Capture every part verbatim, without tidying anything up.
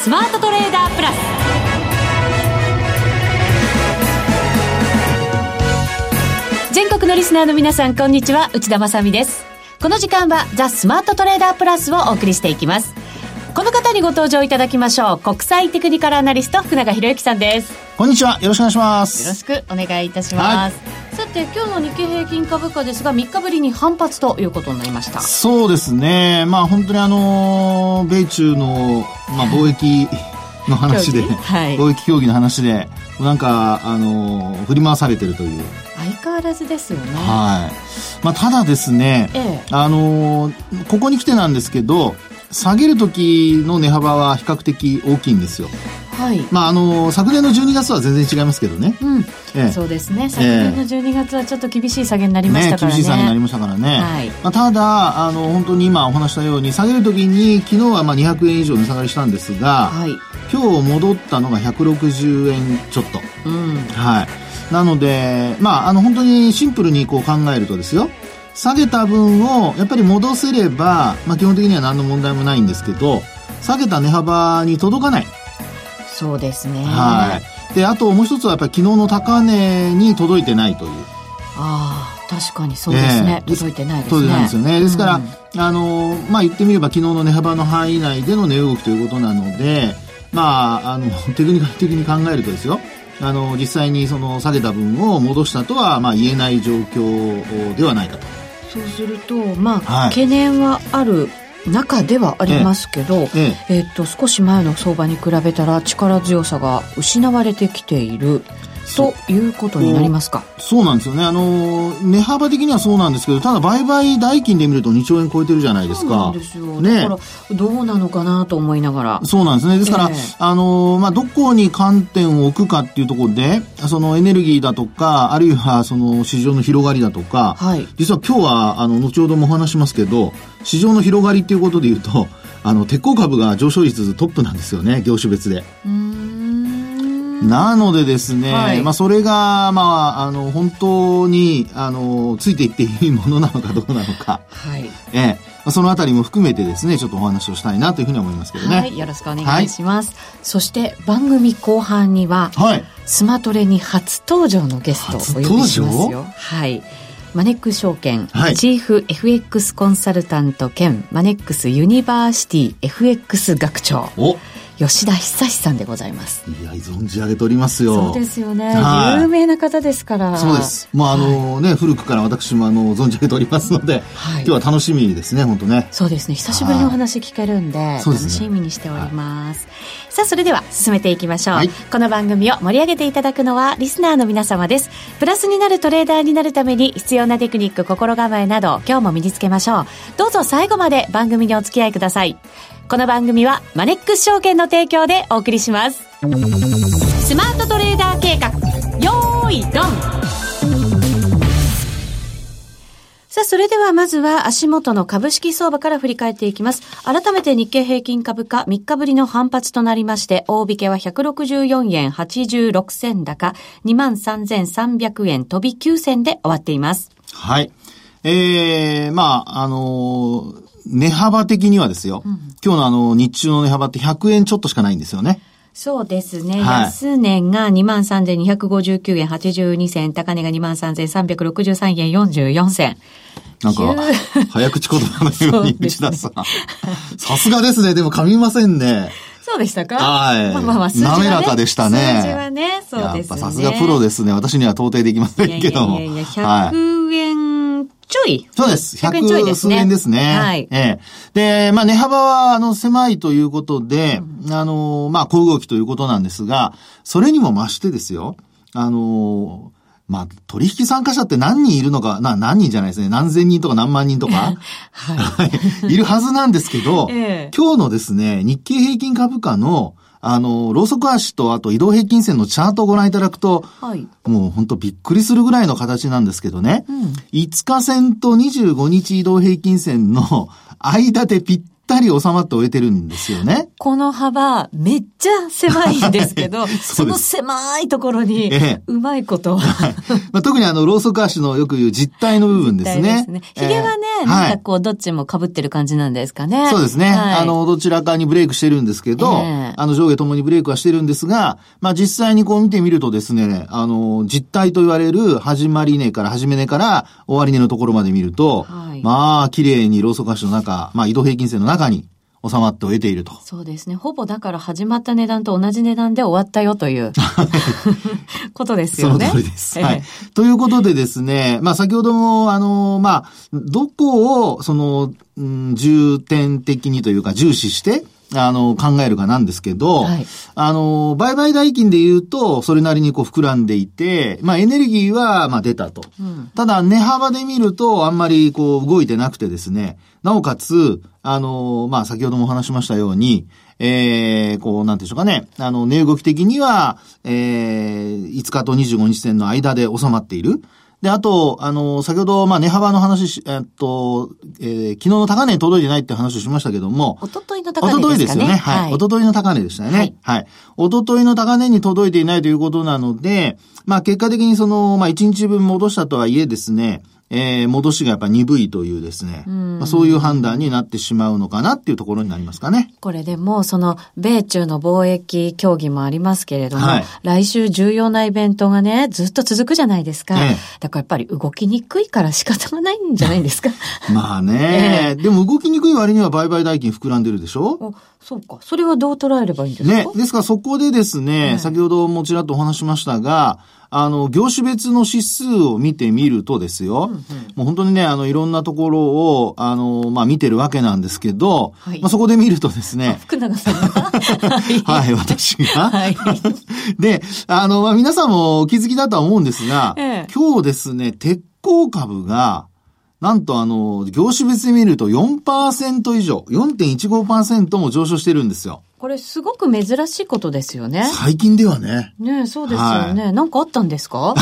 スマートトレーダープラス。全国のリスナーの皆さん、こんにちは、内田まさみです。この時間はザ・スマートトレーダープラスをお送りしていきます。この方にご登場いただきましょう。国際テクニカルアナリスト、福永博之さんです。こんにちは、よろしくお願いします。よろしくお願いいたします、はい。さて、今日の日経平均株価ですが、みっかぶりに反発ということになりました。そうですね、まあ、本当にあの米中の、まあ、貿易の話で、はい、貿易協議の話でなんかあの振り回されてるという、相変わらずですよね。はい、まあ、ただですね、ええ、あのここに来てなんですけど、下げる時の値幅は比較的大きいんですよ。はい、まあ、あの昨年のじゅうにがつは全然違いますけどね、うん、ええ、そうですね、昨年のじゅうにがつはちょっと厳しい下げになりましたからね、ね、厳しい下げになりましたからね、はい。まあ、ただあの本当に今お話したように、下げる時に昨日はまあにひゃくえん以上値下がりしたんですが、はい、今日戻ったのがひゃくろくじゅうえんちょっと、うん、はい。なので、まあ、あの本当にシンプルにこう考えるとですよ、下げた分をやっぱり戻せれば、まあ、基本的には何の問題もないんですけど、下げた値幅に届かない。そうですね、はい。で、あともう一つはやっぱり昨日の高値に届いてないという。ああ、確かにそうですね、えー、届いてないですね。届いてないですよね。ですから、うん、あのまあ、言ってみれば昨日の値幅の範囲内での値動きということなので、まあ、あのテクニカル的に考えるとですよ、あの実際にその下げた分を戻したとはまあ言えない状況ではないかと。そうすると、まあ、はい、懸念はある中ではありますけど、ええええー、と少し前の相場に比べたら力強さが失われてきているということになりますか。そうなんですよね、あの値幅的にはそうなんですけど、ただ売買代金で見るとにちょうえん超えてるじゃないですか。そうなんですよ、ね、だからどうなのかなと思いながら。そうなんですね。ですから、えーあのまあ、どこに観点を置くかっていうところで、そのエネルギーだとか、あるいはその市場の広がりだとか、はい、実は今日はあの後ほどもお話しますけど、市場の広がりっていうことでいうと、あの鉄鋼株が上昇率トップなんですよね、業種別で。うーん、なのでですね、はい、まあ、それが、まあ、あの本当にあのついていっていいものなのかどうなのか、はい、ええ、そのあたりも含めてですね、ちょっとお話をしたいなというふうに思いますけどね、はい、よろしくお願いします、はい。そして番組後半には、はい、スマトレに初登場のゲストをお呼びしますよ。はい、マネックス証券、はい、チーフ エフエックス コンサルタント兼マネックスユニバーシティ エフエックス 学長、お吉田久志さんでございます。いや、存じ上げておりますよ。そうですよね、はい、有名な方ですから。そうです、まあ、あのね、はい、古くから私もあの存じ上げておりますので、はい、今日は楽しみですね、本当ね。そうですね、久しぶりのお話聞けるんで、はい、楽しみにしております、はい。さあ、それでは進めていきましょう、はい。この番組を盛り上げていただくのはリスナーの皆様です。プラスになるトレーダーになるために必要なテクニック、心構えなど今日も身につけましょう。どうぞ最後まで番組にお付き合いください。この番組はマネックス証券の提供でお送りします。スマートトレーダー計画、よーいドン。さあ、それではまずは足元の株式相場から振り返っていきます。改めて日経平均株価、みっかぶりの反発となりまして、大引けはひゃくろくじゅうよんえんはちじゅうろくせん高、 にまんさんぜんさんびゃくえん飛びきゅうせんで終わっています。はい、えー、まああのー値幅的にはですよ、うん、今日のあの日中の値幅ってひゃくえんちょっとしかないんですよね。そうですね、はい、安値が にまんさんぜんにひゃくごじゅうきゅうえんはちじゅうにせん、高値が にまんさんぜんさんびゃくろくじゅうさんえんよんじゅうよんせん。なんか早口言葉のように内田さん、さすがですね。でも噛みませんね。そうでしたか。はい、まあまあまあ、数字はね、滑らかでしたね。数字はね、そうですね。やっぱさすがプロですね。私には到底できませんけども。いやいやいや、ひゃくえんちょい。そうです。ひゃくえんちょいですね。ひゃくえんですね。はい。ええ。で、まあ、値幅は、あの、狭いということで、うん、あの、まあ、小動きということなんですが、それにも増してですよ、あの、まあ、取引参加者って何人いるのか、な、何人じゃないですね。何千人とか何万人とか、はい、いるはずなんですけど、ええ、今日のですね、日経平均株価の、あの、ローソク足と、あと移動平均線のチャートをご覧いただくと、はい、もうほんとびっくりするぐらいの形なんですけどね、うん、いつか線とにじゅうごにち移動平均線の間でぴったり収まって終えてるんですよね。この幅めっちゃ狭いんですけど、はい、そ, すその狭いところにうまいことは、ええはいまあ、特にあのローソク足のよく言う実体の部分ですね。ひげ、ね、はね、えー、なんかこうどっちも被ってる感じなんですかね。そうですね、はい、あのどちらかにブレイクしてるんですけど、えー、あの上下ともにブレイクはしてるんですが、まあ実際にこう見てみるとですね、あの実体と言われる始まり値から始め値から終わり値のところまで見ると、はい、まあ綺麗にローソク足の中、まあ移動平均線の中に収まって終えていると。そうですね。ほぼだから始まった値段と同じ値段で終わったよということですよね。その通りです。はい。ということでですね、まあ先ほども、あの、まあ、どこを、その、うん、重点的にというか重視して、あの、考えるかなんですけど、はい、あの、売買代金で言うと、それなりにこう膨らんでいて、まあエネルギーは、まあ出たと。うん、ただ、値幅で見ると、あんまりこう動いてなくてですね、なおかつ、あの、まあ先ほどもお話しましたように、えー、こう、なんていうんでしょうかね、あの、値動き的には、えー、いつかとにじゅうごにち線の間で収まっている。で、あと、あの、先ほど、まあ、値幅の話し、えっと、えー、昨日の高値に届いてないって話をしましたけども。おとといの高値ですね。おとといですよね。はい。はい、おとといの高値でしたよね。はい。はい。おとといの高値に届いていないということなので、まあ、結果的にその、まあ、いちにちぶん戻したとはいえですね、えー、戻しがやっぱ鈍いというですね、まあ、そういう判断になってしまうのかなっていうところになりますかね。これでもその米中の貿易協議もありますけれども、はい、来週重要なイベントがねずっと続くじゃないですか、ええ、だからやっぱり動きにくいから仕方がないんじゃないですかまあね、ええ、でも動きにくい割には売買代金膨らんでるでしょ。そうか、それはどう捉えればいいんですかね。ですからそこでですね、ええ、先ほどもちらっとお話しましたが、あの、業種別の指数を見てみるとですよ、うんうん、もう本当にね、あの、いろんなところを、あの、まあ、見てるわけなんですけど、はい、まあ、そこで見るとですね。福永さんがはい、私が。はい。で、あの、まあ、皆さんもお気づきだとは思うんですが、ええ、今日ですね、鉄鋼株が、なんとあの、業種別で見ると よんパーセント 以上、よんてんいちごパーセント も上昇してるんですよ。これすごく珍しいことですよね。最近ではね。ねえ、そうですよね。はい、なんかあったんですか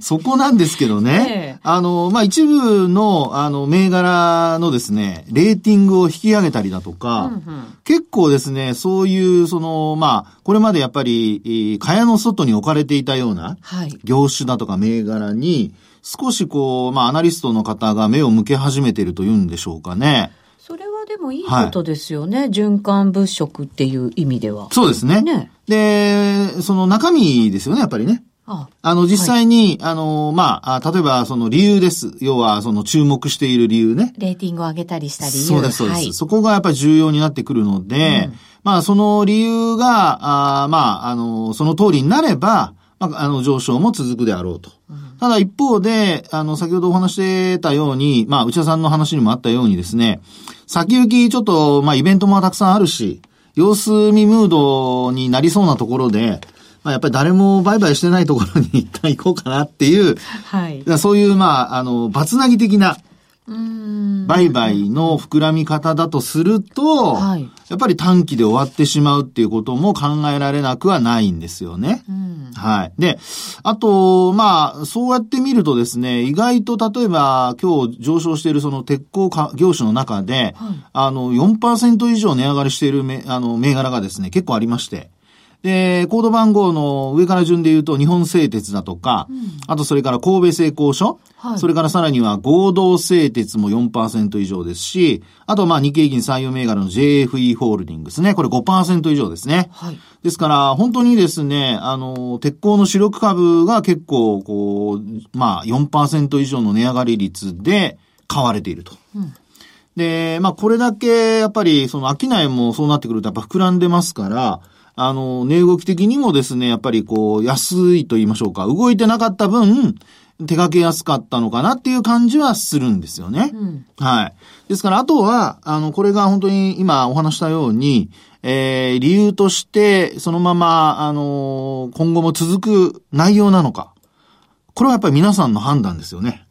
そこなんですけどね。ええ、あの、まあ、一部の、あの、銘柄のですね、レーティングを引き上げたりだとか、うんうん、結構ですね、そういう、その、まあ、これまでやっぱり、蚊帳の外に置かれていたような、業種だとか銘柄に、少しこう、まあ、アナリストの方が目を向け始めているというんでしょうかね。それはでもいいことですよね、はい、循環物色っていう意味では。そうですね。ね、で、その中身ですよね、やっぱりね。あ, あの、実際に、はい、あの、まあ、例えば、その理由です。要は、その注目している理由ね。レーティングを上げたりした理由。そうです、そうです。はい、そこがやっぱり重要になってくるので、うん、まあ、その理由が、あまあ、あの、その通りになれば、まあ、あの、上昇も続くであろうと。うん、ただ、一方で、あの、先ほどお話してたように、まあ、内田さんの話にもあったようにですね、先行きちょっと、まあ、イベントもたくさんあるし、様子見ムードになりそうなところで、まあ、やっぱり誰も売買してないところに一旦行こうかなっていう、はい、そういう、まあ、あの、バツナギ的な、売買の膨らみ方だとすると、はい、やっぱり短期で終わってしまうっていうことも考えられなくはないんですよね。うん、はい。で、あと、まあ、そうやって見るとですね、意外と例えば今日上昇しているその鉄鋼業種の中で、はい、あの、よんパーセント 以上値上がりしているめあの銘柄がですね、結構ありまして、で、コード番号の上から順で言うと、日本製鉄だとか、うん、あとそれから神戸製鋼所、はい、それからさらには合同製鉄も よんパーセント 以上ですし、あとまあ日経銀採用銘柄の ジェイエフイー ホールディングスね、これ ごパーセント 以上ですね。はい、ですから、本当にですね、あの、鉄鋼の主力株が結構、こう、まあ よんパーセント 以上の値上がり率で買われていると。うん、で、まあこれだけ、やっぱり、その商いもそうなってくるとやっぱ膨らんでますから、あの、値動き的にもですね、やっぱりこう、安いと言いましょうか。動いてなかった分、手掛けやすかったのかなっていう感じはするんですよね。うん、はい。ですから、あとは、あの、これが本当に今お話したように、えー、理由として、そのまま、あの、今後も続く内容なのか。これはやっぱり皆さんの判断ですよね。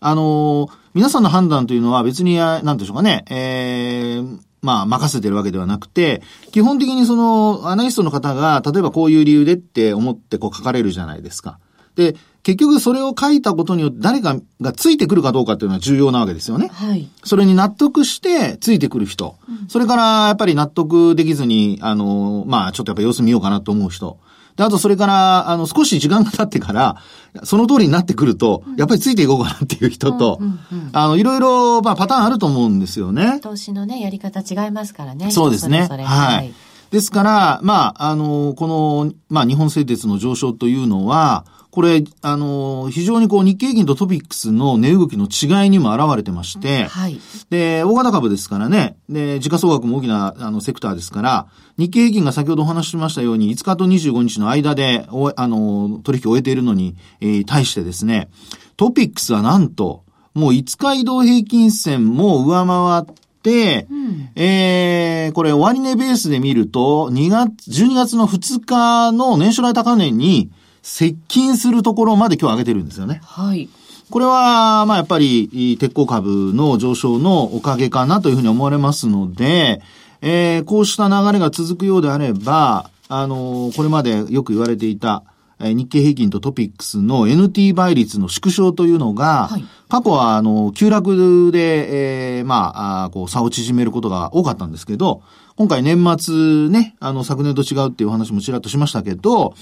あの、皆さんの判断というのは別に、なんでしょうかね、えー、まあ、任せてるわけではなくて、基本的にその、アナリストの方が、例えばこういう理由でって思ってこう書かれるじゃないですか。で、結局それを書いたことによって誰かがついてくるかどうかっていうのは重要なわけですよね。はい。それに納得してついてくる人。うん、それからやっぱり納得できずに、あの、まあちょっとやっぱ様子見ようかなと思う人。で、あとそれから、あの、少し時間が経ってから、その通りになってくると、うん、やっぱりついていこうかなっていう人と、うんうんうん、あの、いろいろ、まあ、パターンあると思うんですよね。投資のね、やり方違いますからね。そうですね。それそれはい、はい。ですから、まあ、あの、この、まあ、日本製鉄の上昇というのは、これ、あの、非常にこう、日経平均とトピックスの値動きの違いにも表れてまして、はい、で、大型株ですからね、で、時価総額も大きな、あの、セクターですから、日経平均が先ほどお話ししましたように、いつかとにじゅうごにちの間で、あの、取引を終えているのに、えー、対してですね、トピックスはなんと、もういつか移動平均線も上回って、で、うん、えー、これ終値ベースで見ると、にがつ、じゅうにがつのふつかの年初来高値に接近するところまで今日上げてるんですよね。はい。これは、まあやっぱり、鉄鋼株の上昇のおかげかなというふうに思われますので、えー、こうした流れが続くようであれば、あのー、これまでよく言われていた、日経平均とトピックスの エヌティー 倍率の縮小というのが、はい、過去はあの急落で、えー、まあ、こう差を縮めることが多かったんですけど、今回年末ね、あの昨年と違うっていうお話もちらっとしましたけど、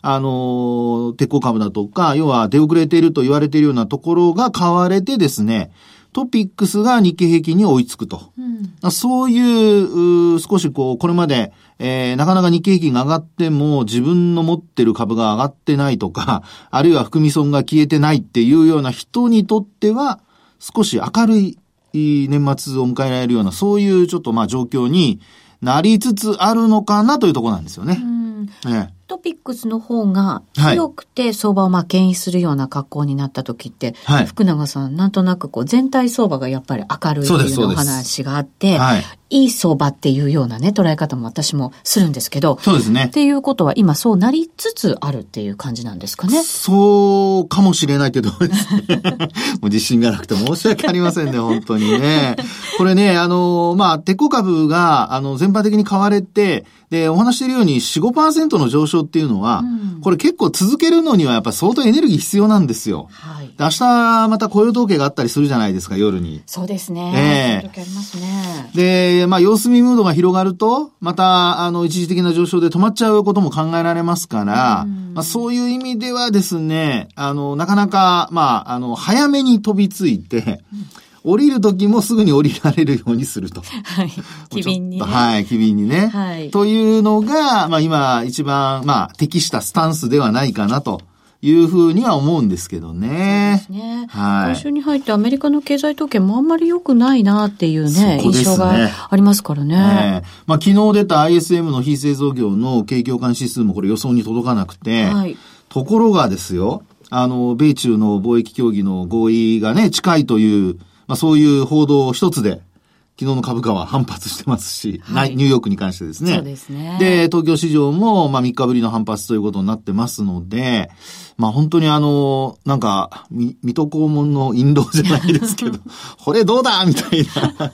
あの鉄鋼株だとか、要は出遅れていると言われているようなところが買われてですね、トピックスが日経平均に追いつくと。うん、そういう、う少しこう、これまで、えー、なかなか日経平均が上がっても自分の持ってる株が上がってないとか、あるいは含み損が消えてないっていうような人にとっては、少し明るい年末を迎えられるような、そういうちょっとまあ状況になりつつあるのかなというところなんですよね。うんね、トピックスの方が強くて相場をまあ牽引するような格好になった時って、はい、福永さんなんとなくこう全体相場がやっぱり明るいというお話があって、はい、いい相場っていうようなね捉え方も私もするんですけど、そうですね。っていうことは今そうなりつつあるっていう感じなんですかね。そうかもしれないけど、もう自信がなくて申し訳ありませんね本当にね。これねあのまあ鉄鋼株があの全般的に買われてでお話しているように よん、ごパーセント の上昇っていうのは、うん、これ結構続けるのにはやっぱ相当エネルギー必要なんですよ。はい、で明日また雇用統計があったりするじゃないですか夜に。そうですね。えー、時ありますね。で、まあ様子見ムードが広がるとまたあの一時的な上昇で止まっちゃうことも考えられますから、うんまあ、そういう意味ではですね、あのなかなかまああの早めに飛びついて。うん降りる時もすぐに降りられるようにすると。はい。機敏に、ね。はい、機敏にね。はい。というのが、まあ今一番、まあ適したスタンスではないかなというふうには思うんですけどね。そうですね。はい。今週に入ってアメリカの経済統計もあんまり良くないなっていうね、ね印象がありますからね。ねまあ昨日出た アイエスエム の非製造業の景況感指数もこれ予想に届かなくて、はい、ところがですよ、あの、米中の貿易協議の合意がね、近いという、まあそういう報道一つで、昨日の株価は反発してますし、はい、ニューヨークに関してですね。そうですね。で、東京市場もまあみっかぶりの反発ということになってますので、まあ本当にあの、なんか、水戸黄門の陰謀じゃないですけど、これどうだみたいな。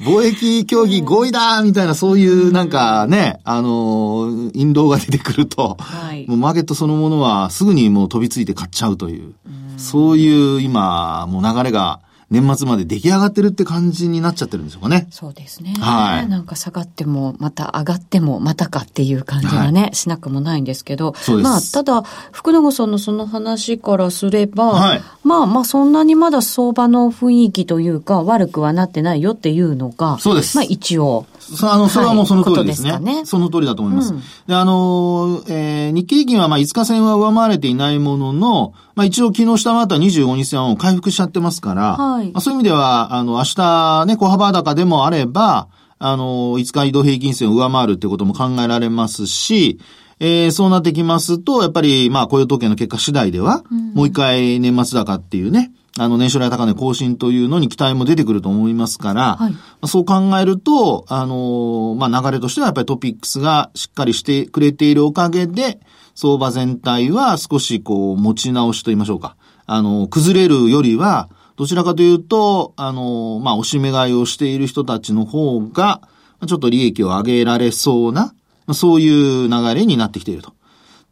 貿易協議合意だみたいな、そういうなんかね、あの、陰謀が出てくると、はい、もうマーケットそのものはすぐにもう飛びついて買っちゃうという、うんそういう今、もう流れが、年末まで出来上がってるって感じになっちゃってるんでしょうかね。そうですね。はい。なんか下がっても、また上がっても、またかっていう感じがね、はい、しなくもないんですけど。そうです。まあ、ただ、福永さんのその話からすれば、はい、まあまあ、そんなにまだ相場の雰囲気というか、悪くはなってないよっていうのが、そうです。まあ、一応。あの、それはもうその通りですね。はい、ことですかね。その通りだと思います。うん、で、あの、えー、日経平均はまあいつか線は上回れていないものの、まあ一応昨日下回ったにじゅうごにち線を回復しちゃってますから、はい、まあ、そういう意味では、あの、明日ね、小幅高でもあれば、あの、いつか移動平均線を上回るってことも考えられますし、えー、そうなってきますと、やっぱりまあ雇用統計の結果次第では、うん、もう一回年末高っていうね、あの、年初来高値更新というのに期待も出てくると思いますから、はい、そう考えると、あの、まあ、流れとしてはやっぱりトピックスがしっかりしてくれているおかげで、相場全体は少しこう、持ち直しと言いましょうか。あの、崩れるよりは、どちらかというと、あの、まあ、押し目買いをしている人たちの方が、ちょっと利益を上げられそうな、そういう流れになってきていると。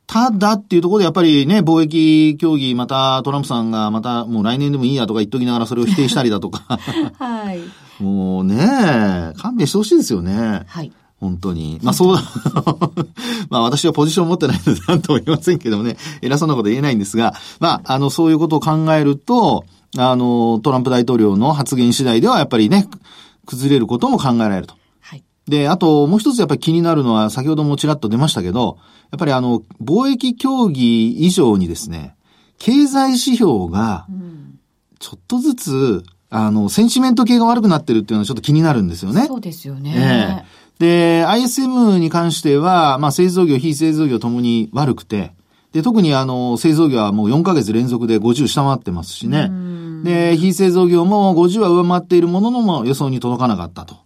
っただっていうところでやっぱりね、貿易協議、またトランプさんがまたもう来年でもいいやとか言っときながらそれを否定したりだとか。はい。もうね、勘弁してほしいですよね。はい。本当に。まあそう、まあ私はポジション持ってないのでなんとも言いませんけどもね、偉そうなこと言えないんですが、まああのそういうことを考えると、あのトランプ大統領の発言次第ではやっぱりね、崩れることも考えられると。で、あと、もう一つやっぱり気になるのは、先ほどもちらっと出ましたけど、やっぱりあの、貿易協議以上にですね、経済指標が、ちょっとずつ、あの、センチメント系が悪くなってるっていうのはちょっと気になるんですよね。そうですよね。えー、で、アイエスエム に関しては、まあ、製造業、非製造業ともに悪くて、で、特にあの、製造業はもうよんかげつ連続でごじゅう下回ってますしね。で、非製造業もごじゅうは上回っているもののも予想に届かなかったと。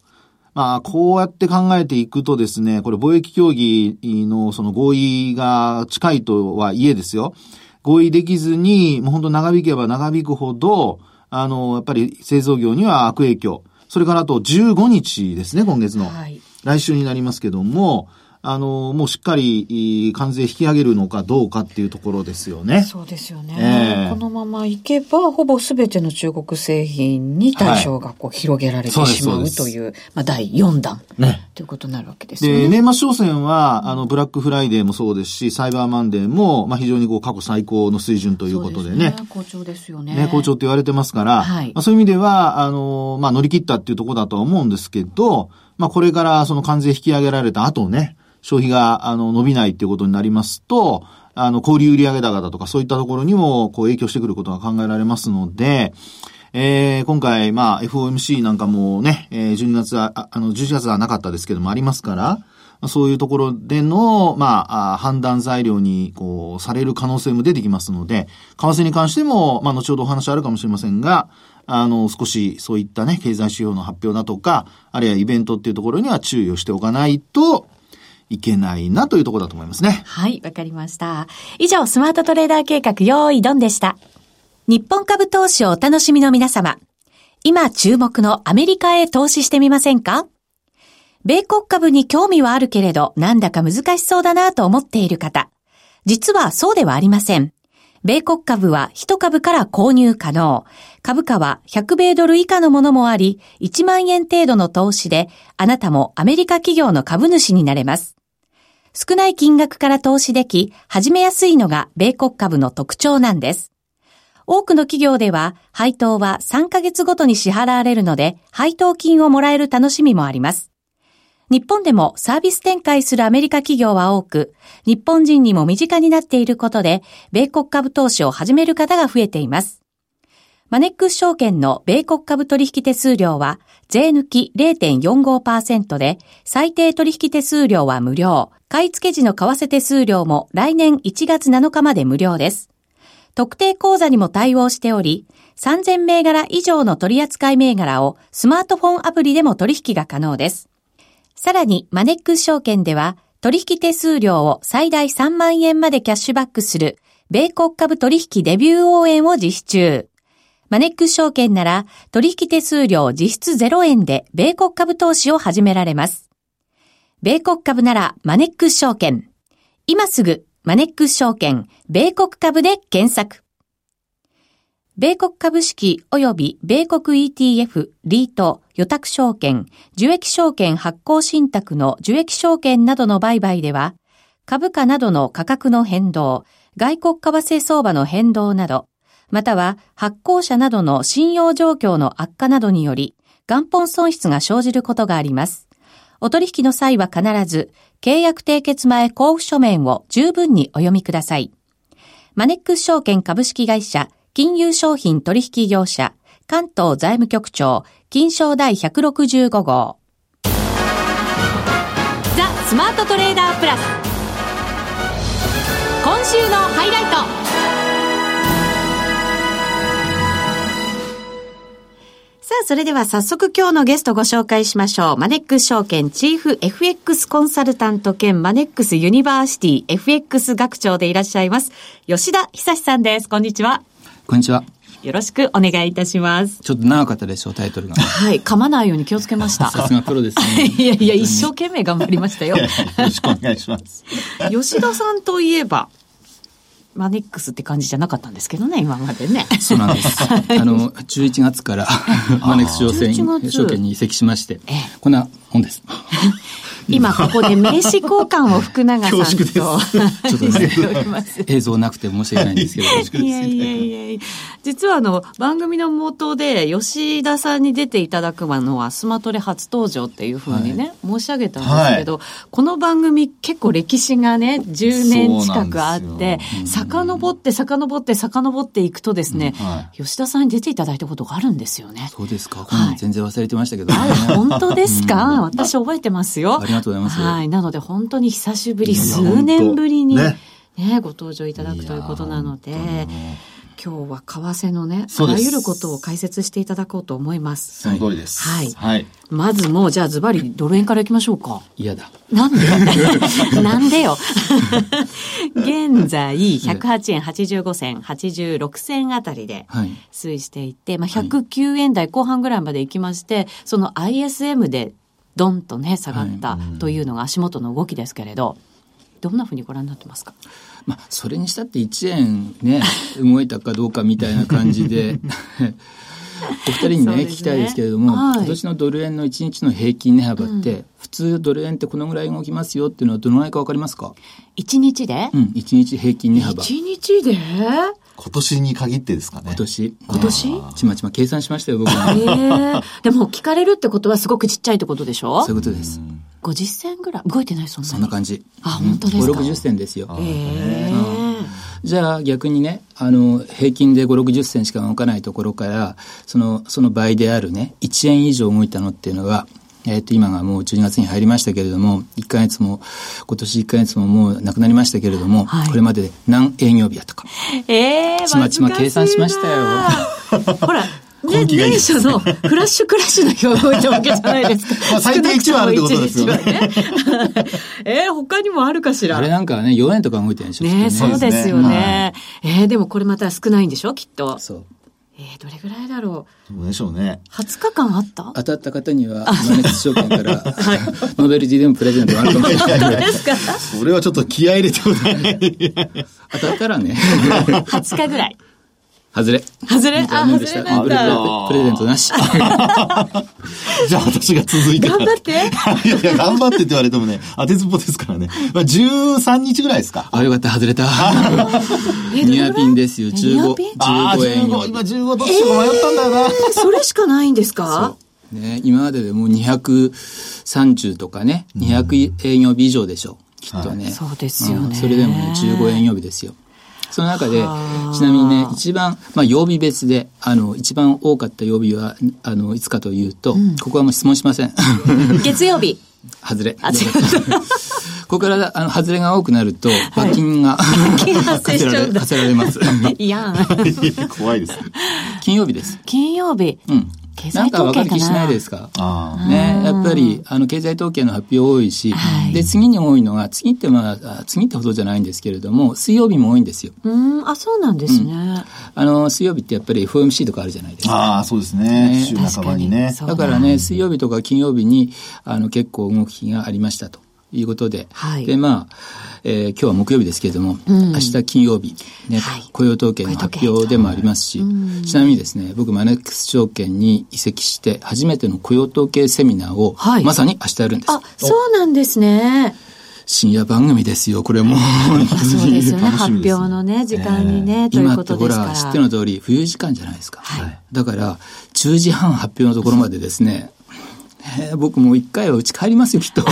まあ、こうやって考えていくとですね、これ貿易協議のその合意が近いとはいえですよ。合意できずに、もう本当長引けば長引くほど、あの、やっぱり製造業には悪影響。それからあとじゅうごにちですね、今月の。はい、来週になりますけども、あの、もうしっかり関税引き上げるのかどうかっていうところですよね。そうですよね。えー、このままいけば、ほぼ全ての中国製品に対象がこう広げられて、はい、しまうという、まあ、だいよんだん、ね、ということになるわけですよね。で、年末商戦は、あの、ブラックフライデーもそうですし、サイバーマンデーも、まあ、非常にこう過去最高の水準ということでね。そうですね。好調ですよね。ね、好調って言われてますから、はい、まあ、そういう意味では、あの、まあ、乗り切ったっていうところだとは思うんですけど、まあ、これからその関税引き上げられた後ね、消費が、あの、伸びないっていうことになりますと、あの、小売売上高だとか、そういったところにも、こう、影響してくることが考えられますので、えー、今回、まあ、エフオーエムシー なんかもね、じゅうにがつは、あの、じゅういちがつはなかったですけども、ありますから、そういうところでの、まあ、判断材料に、こう、される可能性も出てきますので、為替に関しても、まあ、後ほどお話あるかもしれませんが、あの、少し、そういったね、経済指標の発表だとか、あるいはイベントっていうところには注意をしておかないと、いけないなというところだと思いますね。はい、わかりました。以上、スマートトレーダー計画用意ドンでした。日本株投資をお楽しみの皆様、今注目のアメリカへ投資してみませんか？米国株に興味はあるけれど、なんだか難しそうだなと思っている方、実はそうではありません。米国株は一株から購入可能。株価はひゃく米ドル以下のものもあり、いちまんえん程度の投資で、あなたもアメリカ企業の株主になれます。少ない金額から投資でき、始めやすいのが米国株の特徴なんです。多くの企業では、配当はさんかげつごとに支払われるので、配当金をもらえる楽しみもあります。日本でもサービス展開するアメリカ企業は多く、日本人にも身近になっていることで、米国株投資を始める方が増えています。マネックス証券の米国株取引手数料は、税抜き れいてんよんごパーセント で、最低取引手数料は無料、買い付け時の為替手数料も来年いちがつなのかまで無料です。特定口座にも対応しており、さんぜんめいがら以上の取扱い銘柄をスマートフォンアプリでも取引が可能です。さらに、マネックス証券では、取引手数料を最大さんまんえんまでキャッシュバックする、米国株取引デビュー応援を実施中。マネックス証券なら、取引手数料実質ゼロえんで、米国株投資を始められます。米国株なら、マネックス証券。今すぐ、マネックス証券、米国株で検索。米国株式及び米国 イーティーエフ、リート、予託証券、受益証券発行信託の受益証券などの売買では、株価などの価格の変動、外国為替相場の変動など、または発行者などの信用状況の悪化などにより、元本損失が生じることがあります。お取引の際は必ず、契約締結前交付書面を十分にお読みください。マネックス証券株式会社、金融商品取引業者、関東財務局長、金商だいひゃくろくじゅうごごう。ザ・スマートトレーダープラス。今週のハイライト。さあ、それでは早速今日のゲストご紹介しましょう。マネックス証券チーフ エフエックス コンサルタント兼マネックスユニバーシティ エフエックス 学長でいらっしゃいます、吉田久さんです。こんにちは。こんにちは。よろしくお願いいたします。ちょっと長かったでしょう、タイトルが。はい、噛まないように気をつけました。さすがプロですね。いやいや、一生懸命頑張りましたよ。よろしくお願いします。吉田さんといえば、マネックスって感じじゃなかったんですけどね、今までね。そうなんですあのじゅういちがつからマネックス証券に移籍しまして、こんな本です今ここで名刺交換を福永さんとちょっと、ね、しております。映像なくて申し訳ないんですけどいやいやいや、実はあの番組の冒頭で吉田さんに出ていただくのはスマトレ初登場っていうふうにね、はい、申し上げたんですけど、はい、この番組結構歴史がねじゅうねん近くあって、うん、遡って遡って遡っていくとですね、うんはい、吉田さんに出ていただいたことがあるんですよね。そうですか、はい、全然忘れてましたけど、ね、本当ですか、うん、私覚えてますよ。ありがとうございます。はい、なので本当に久しぶり、数年ぶりに、ねね、ご登場いただくということなので、今日は為替のねあらゆることを解説していただこうと思います。その通りです。はいはい、まずもうじゃあズバリドル円からいきましょうか。嫌だ。なんでなんでよ。現在ひゃくはちえんはちじゅうごせんはちじゅうろくせんあたりで推移していて、まあ、ひゃくきゅうえんだいこう半ぐらいまで行きまして、その アイエスエム でドンとね下がったというのが足元の動きですけれど、はいうん、どんなふうにご覧になってますか。まあ、それにしたっていちえんね動いたかどうかみたいな感じでお二人に ね, ね聞きたいですけれども、はい、今年のドル円のいちにちの平均値幅って、うん、普通ドル円ってこのぐらい動きますよっていうのはどのぐらいか分かりますか。いちにちで、うん、いちにち平均値幅いちにちで今年に限ってですかね。今年今年ちまちま計算しましたよ僕は、えー、でも聞かれるってことはすごくちっちゃいってことでしょ。そういうことです。ごじゅっせんぐらい動いてない。そんなにそんな感じ。あ、本当ですか。ごじゅうろくじゅっせんですよ。えー、うん、じゃあ逆にねあの平均でごじゅうろくじゅっせんしか動かないところからその、その倍であるねいちえん以上動いたのっていうのがえー、と今がもうじゅうにがつに入りましたけれども、いっかげつも今年いっかげつももうなくなりましたけれども、はい、これまでで何営業日だったか、えー、ちまちま計算しましたよほらね、年初のフラッシュクラッシュの日を動いたわけじゃないですかまあ最低いちはあるってことですよねえー、他にもあるかしら。あれなんかねよえんとか動いてるんでしょ、ねね、そうですよね、はい、えー、でもこれまた少ないんでしょきっと。そう、えー、どれぐらいだろう。どうでしょうね。はつかかんあった？当たった方にはマネックス証券から、はい、ノーベルジーでもプレゼントがあるかもしれない。ですか。それはちょっと気合入れてもね。当たったらね。はつかぐらい。外れ。外れ。あ、外れなんだ。プレゼントなし。じゃあ私が続いて。頑張って。いやいや頑張ってって言われてもね、当てずっぽですからね。まあじゅうさんにちぐらいですか。あ、よかった外れた。ニアピンですよ。じゅうご。じゅうごえん。今じゅうごどっちか迷ったんだよな、えー。それしかないんですか。そうね、今まででもうにひゃくさんじゅうとかね、にひゃくえんようび以上でしょう。きっとね。はい、そうですよね、うん。それでもねじゅうごえんようびですよ。その中で、ちなみにね、一番、まあ、曜日別で、あの、一番多かった曜日は、あの、いつかというと、うん、ここはもう質問しません。月曜日。外れ。ここから、あの、外れが多くなると、罰金が、はい、発生しちゃうんだ。課せられます。いやん。怖いです。金曜日です。金曜日。うん。経済統計かな。なんか分かる気しないですか。あ、ね、やっぱりあの経済統計の発表多いし、はい、で次に多いのが次って、まあ、次ってほどじゃないんですけれども水曜日も多いんですよ。うん、あ、そうなんですね、うん、あの水曜日ってやっぱり エフオーエムシー とかあるじゃないですか。あ、そうです ね, ね週半ばにね。だからね水曜日とか金曜日にあの結構動きがありましたということで、はい、でまあ、えー、今日は木曜日ですけれども、うん、明日金曜日、ね、はい、雇用統計の発表でもありますし、うん、ちなみにですね僕マネックス証券に移籍して初めての雇用統計セミナーを、はい、まさに明日やるんです。あ、そうなんですね。深夜番組ですよこれもそうですよね発表のね時間にね、えー、ということですから。今ってほら知っての通り冬時間じゃないですか、はい、だからじゅうじはん発表のところまでですねえー、僕もう一回は家帰りますよきっと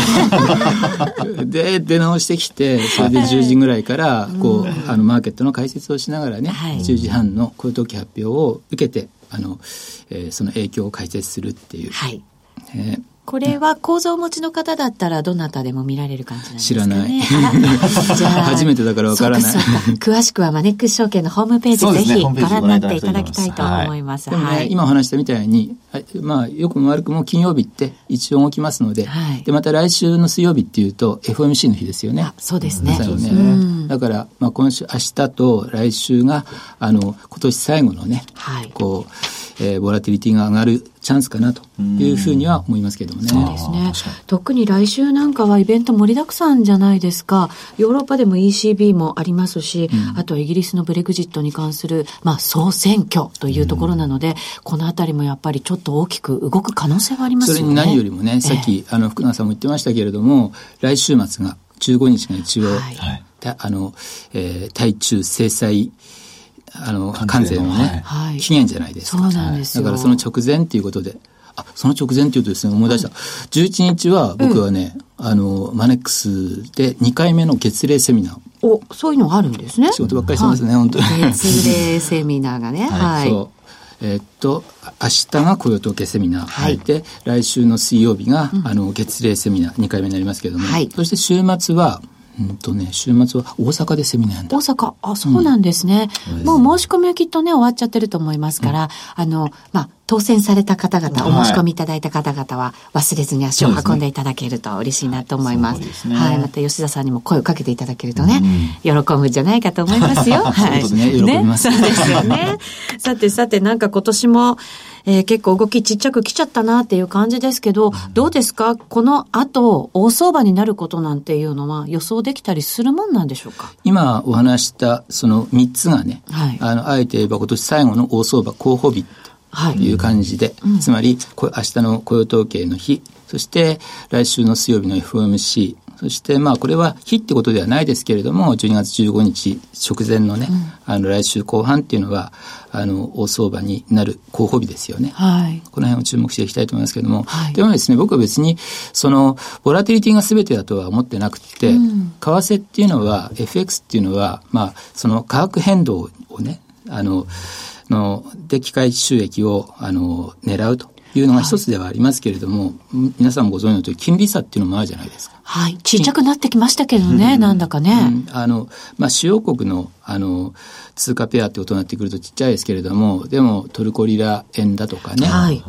で出直してきてそれでじゅうじぐらいからこうあのマーケットの解説をしながらね、はい、じゅうじはんの雇用統計発表を受けてあの、えー、その影響を解説するっていう、はい、えー、これは構造持ちの方だったらどなたでも見られる感じなんですかね。知らないじゃあ初めてだからわからない。詳しくはマネックス証券のホームページ、ね、ぜひご覧になっていただきたいと思います、はい。でもね、はい、今お話したみたいに、はい、まあよくも悪くも金曜日って一応動きますので、はい、でまた来週の水曜日っていうと エフオーエムシー の日ですよね。あ、そうですね、うん、ね、うん、だから、まあ、今週明日と来週があの今年最後のね、はい、こうえー、ボラティリティが上がるチャンスかなというふうには思いますけどもね。そうですね。特に来週なんかはイベント盛りだくさんじゃないですか。ヨーロッパでも イーシービー もありますし、うん、あとはイギリスのブレグジットに関する、まあ、総選挙というところなので、うん、このあたりもやっぱりちょっと大きく動く可能性はありますよね。それに何よりもね、さっき、えー、あの福永さんも言ってましたけれども、来週末がじゅうごにちが一応、はい、あのえー、対中制裁あの関税のね、はい、期限じゃないですか。そうなんですよ。だからその直前ということで、あ、その直前というとですね、思い出した、はい、じゅういちにちは僕はね、うん、あのマネックスでにかいめの月例セミナー。お、そういうのがあるんですね。仕事ばっかりしてますね、はい、本当に月例セミナーがね、はい、はい、そう、えー、っと明日が雇用統計セミナー、はい、で来週の水曜日が、うん、あの月例セミナーにかいめになりますけれども、はい、そして週末はうんとね、週末は大阪でセミナーなんだ。大阪、あ、そうなんですね、うん、もう申し込みはきっとね終わっちゃってると思いますから、うん、あのまあ、当選された方々、はい、お申し込みいただいた方々は忘れずに足を運んでいただけると嬉しいなと思います。そうですね、はい、また吉田さんにも声をかけていただけるとね、うん、喜ぶんじゃないかと思いますよ。はい、そうですね、喜びます、ね、そうですよね。さてさて、なんか今年もえー、結構動きちっちゃく来ちゃったなっていう感じですけど、どうですか、この後大相場になることなんていうのは予想できたりするもんなんでしょうか。今お話したそのみっつがね、はい、あのあえて言えば今年最後の大相場候補日という感じで、はい、うん、つまり明日の雇用統計の日、そして来週の水曜日の エフオーエムシー、そしてまあこれは日ってことではないですけれども、じゅうにがつじゅうごにち直前のね、うん、あの来週後半っていうのはあの大相場になる候補日ですよね、はい、この辺を注目していきたいと思いますけれども、はい、でもですね、僕は別にそのボラティリティが全てだとは思ってなくて、うん、為替っていうのは エフエックス っていうのは、まあ、その価格変動をね、あのので機械収益をあの狙うというのが一つではありますけれども、はい、皆さんご存知のとおり金利差っていうのもあるじゃないですか。はい、ちっちゃくなってきましたけどね、うん、なんだかね、うん、あのまあ、主要国のあの通貨ペアってことになってくるとちっちゃいですけれども、でもトルコリラ円だとかね、はい、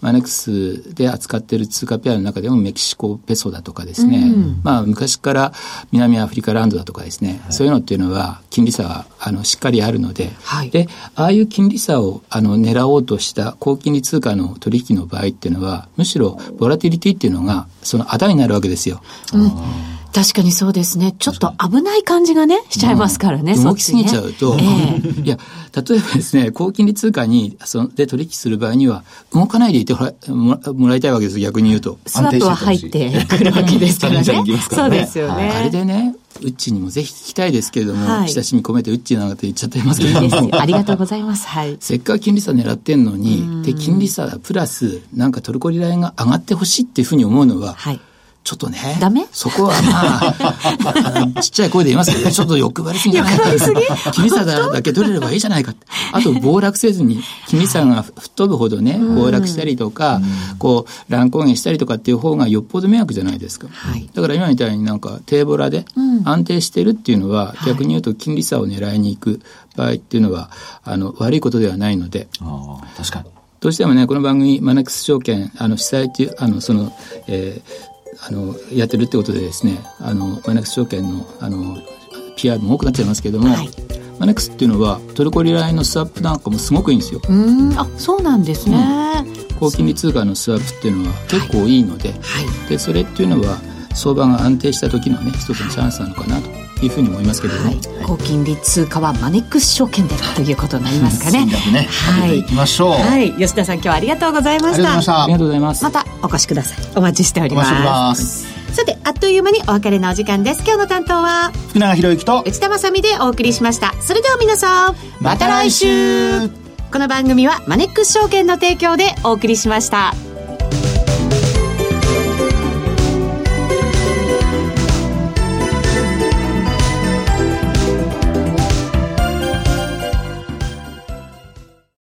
マネックスで扱っている通貨ペアの中でもメキシコペソだとかですね、うん、まあ、昔から南アフリカランドだとかですね、はい、そういうのっていうのは金利差があのしっかりあるので、はい、でああいう金利差をあの狙おうとした高金利通貨の取引の場合っていうのは、むしろボラティリティっていうのがそのあだになるわけですよ、うん、確かにそうですね。ちょっと危ない感じがねしちゃいますからね、うん、動きすぎちゃうと、えー、いや例えばですね、高金利通貨にそで取引する場合には動かないでいても ら, もらいたいわけです。逆に言うとスワップは入ってくるわけですからね。そうですよね、あれでね、ウッチにもぜひ聞きたいですけれども、はい、親しみ込めてウッチなんて言っちゃってますけども、いいですよ、ありがとうございます、はい、せっかく金利差狙ってんのに、で金利差プラスなんかトルコリラ円が上がってほしいっていうふうに思うのは、はい、ちょっとね、ダメ？そこはまあ、あのちっちゃい声で言いますけど、ちょっと欲張りすぎじゃないかと。金利差だけ取れればいいじゃないかって。あと暴落せずに金利差が吹っ飛ぶほどね、暴落したりとか、うこう乱高下したりとかっていう方がよっぽど迷惑じゃないですか。はい、だから今みたいになんか低ボラで安定してるっていうのは、うん、逆に言うと金利差を狙いに行く場合っていうのはあの悪いことではないので。あ、確かに。どうしてもね、この番組マネックス証券あの主催というあのその。えーあのやってるってことでですね、あのマネックス証券 の, あの ピーアール も多くなっちゃいますけども、はい、マネックスっていうのはトルコリラ円のスワップなんかもすごくいいんですよ。うーん、あ、そうなんですね、うん、高金利通貨のスワップっていうのは結構いいので、はい、でそれっていうのは相場が安定した時のね一つのチャンスなのかなというふうに思いますけども、はい、高金利通貨はマネックス証券でということになりますかね。そうね、はい、行きましょう、はい、吉田さん今日はありがとうございました。ありがとうございました。またお越しください。お待ちしております。お待ちしております。さて、あっという間にお別れのお時間です。今日の担当は福永博之と内田まさみでお送りしました。それでは皆さん、また来週。この番組はマネックス証券の提供でお送りしました。